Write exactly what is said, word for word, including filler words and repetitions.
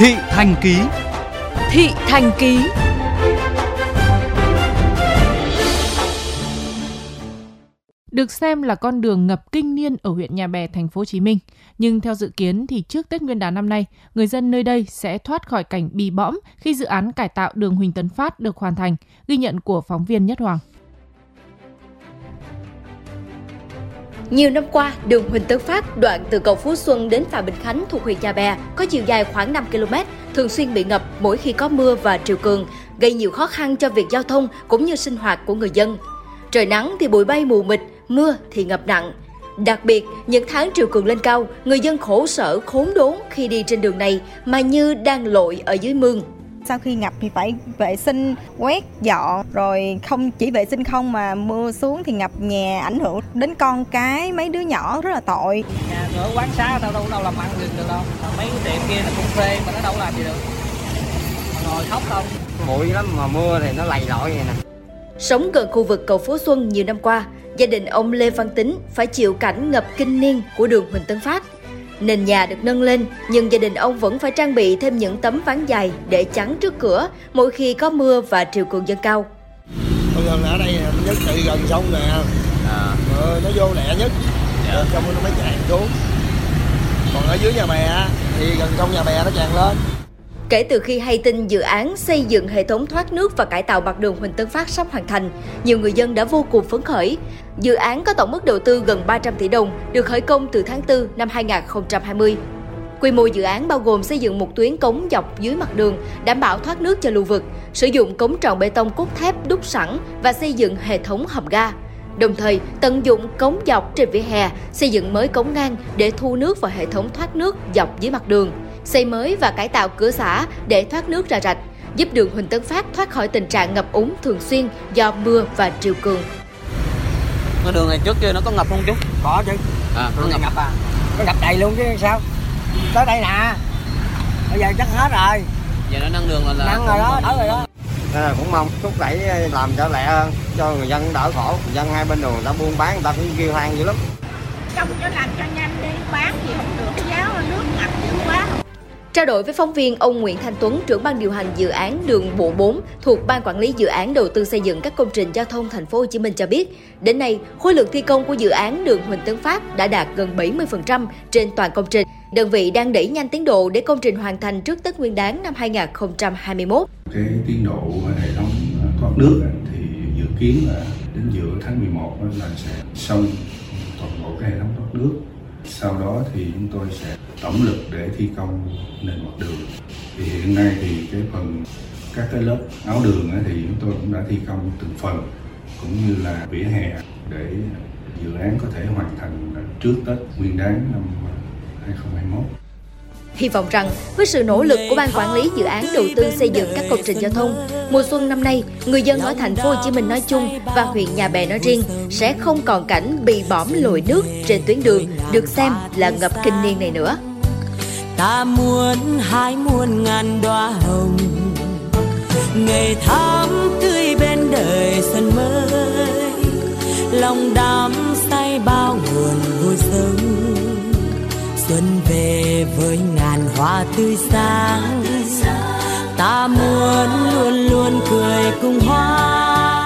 Thị Thành Ký. Thị Thành Ký. Được xem là con đường ngập kinh niên ở huyện Nhà Bè, thành phố Hồ Chí Minh, nhưng theo dự kiến thì trước Tết Nguyên đán năm nay, người dân nơi đây sẽ thoát khỏi cảnh bì bõm khi dự án cải tạo đường Huỳnh Tấn Phát được hoàn thành, ghi nhận của phóng viên Nhất Hoàng. Nhiều năm qua, đường Huỳnh Tấn Phát đoạn từ cầu Phú Xuân đến phà Bình Khánh thuộc huyện Nhà Bè có chiều dài khoảng năm ki lô mét, thường xuyên bị ngập mỗi khi có mưa và triều cường, gây nhiều khó khăn cho việc giao thông cũng như sinh hoạt của người dân. Trời nắng thì bụi bay mù mịt, mưa thì ngập nặng. Đặc biệt, những tháng triều cường lên cao, người dân khổ sở khốn đốn khi đi trên đường này mà như đang lội ở dưới mương. Sau khi ngập thì phải vệ sinh, quét, dọn, rồi không chỉ vệ sinh không mà mưa xuống thì ngập nhà, ảnh hưởng đến con cái, mấy đứa nhỏ rất là tội. Nhà cửa quán xá tao đâu đâu làm ăn được đâu, mấy cái tiệm kia là cũng phê mà nó đâu làm gì được, ngồi khóc không. Bụi lắm mà mưa thì nó lầy lội vậy nè. Sống gần khu vực cầu Phú Xuân nhiều năm qua, gia đình ông Lê Văn Tính phải chịu cảnh ngập kinh niên của đường Huỳnh Tấn Phát. Nền nhà được nâng lên, nhưng gia đình ông vẫn phải trang bị thêm những tấm ván dày để chắn trước cửa mỗi khi có mưa và triều cường dâng cao. Gần ở đây nó tự gần sông nè, à. ừ, nó vô lẹ nhất, dạ. Trong nó mới tràn xuống. Còn ở dưới Nhà Bè thì gần sông Nhà Bè nó tràn lên. Kể từ khi hay tin dự án xây dựng hệ thống thoát nước và cải tạo mặt đường Huỳnh Tấn Phát sắp hoàn thành, nhiều người dân đã vô cùng phấn khởi. Dự án có tổng mức đầu tư gần ba trăm tỷ đồng, được khởi công từ tháng tư năm hai nghìn không trăm hai mươi. Quy mô dự án bao gồm xây dựng một tuyến cống dọc dưới mặt đường, đảm bảo thoát nước cho lưu vực, sử dụng cống tròn bê tông cốt thép đúc sẵn và xây dựng hệ thống hầm ga. Đồng thời, tận dụng cống dọc trên vỉa hè, xây dựng mới cống ngang để thu nước vào hệ thống thoát nước dọc dưới mặt đường, xây mới và cải tạo cửa xả để thoát nước ra rạch, giúp đường Huỳnh Tấn Phát thoát khỏi tình trạng ngập úng thường xuyên do mưa và triều cường. Cái đường này trước kia nó có ngập không chú? Có chứ. À, nó ngập. ngập à. Nó ngập đầy luôn chứ sao? Tới đây nè. Bây giờ chắc hết rồi. Giờ nó nâng đường là, là nâng rồi đó, đỡ rồi đó. À, cũng mong thúc đẩy làm trở lẹ hơn cho người dân đỡ khổ. Người dân hai bên đường người ta buôn bán người ta cũng kêu hoang dữ lắm. Không cho làm cho nhanh đi, bán gì không được, giáo nước ngập dữ quá. Trao đổi với phóng viên, ông Nguyễn Thanh Tuấn, trưởng ban điều hành dự án đường bộ bốn thuộc Ban Quản lý Dự án Đầu tư Xây dựng các công trình giao thông Thành phố Hồ Chí Minh cho biết, đến nay khối lượng thi công của dự án đường Huỳnh Tấn Phát đã đạt gần bảy mươi phần trăm trên toàn công trình. Đơn vị đang đẩy nhanh tiến độ để công trình hoàn thành trước Tết Nguyên đán năm hai nghìn không trăm hai mươi mốt. Cái tiến độ hệ thống thoát nước thì dự kiến là đến giữa tháng mười một là sẽ xong toàn bộ cái hệ thống thoát nước. Sau đó thì chúng tôi sẽ tổng lực để thi công nền mặt đường. Thì hiện nay thì cái phần các cái lớp áo đường thì chúng tôi cũng đã thi công từng phần cũng như là vỉa hè để dự án có thể hoàn thành trước Tết Nguyên đán năm hai nghìn không trăm hai mươi mốt. Hy vọng rằng với sự nỗ lực của Ban Quản lý Dự án Đầu tư Xây dựng các công trình giao thông, mùa xuân năm nay, người dân ở Thành phố Hồ Chí Minh nói chung và huyện Nhà Bè nói riêng sẽ không còn cảnh bị bõm lội nước trên tuyến đường được xem là ngập kinh niên này nữa. Ta muốn hái muôn ngàn đóa hồng, ngày thắm tươi bên đời xuân mới, lòng đắm say bao nguồn vui sống. Xuân về với ngàn hoa tươi sáng, ta muốn luôn luôn cười cùng hoa.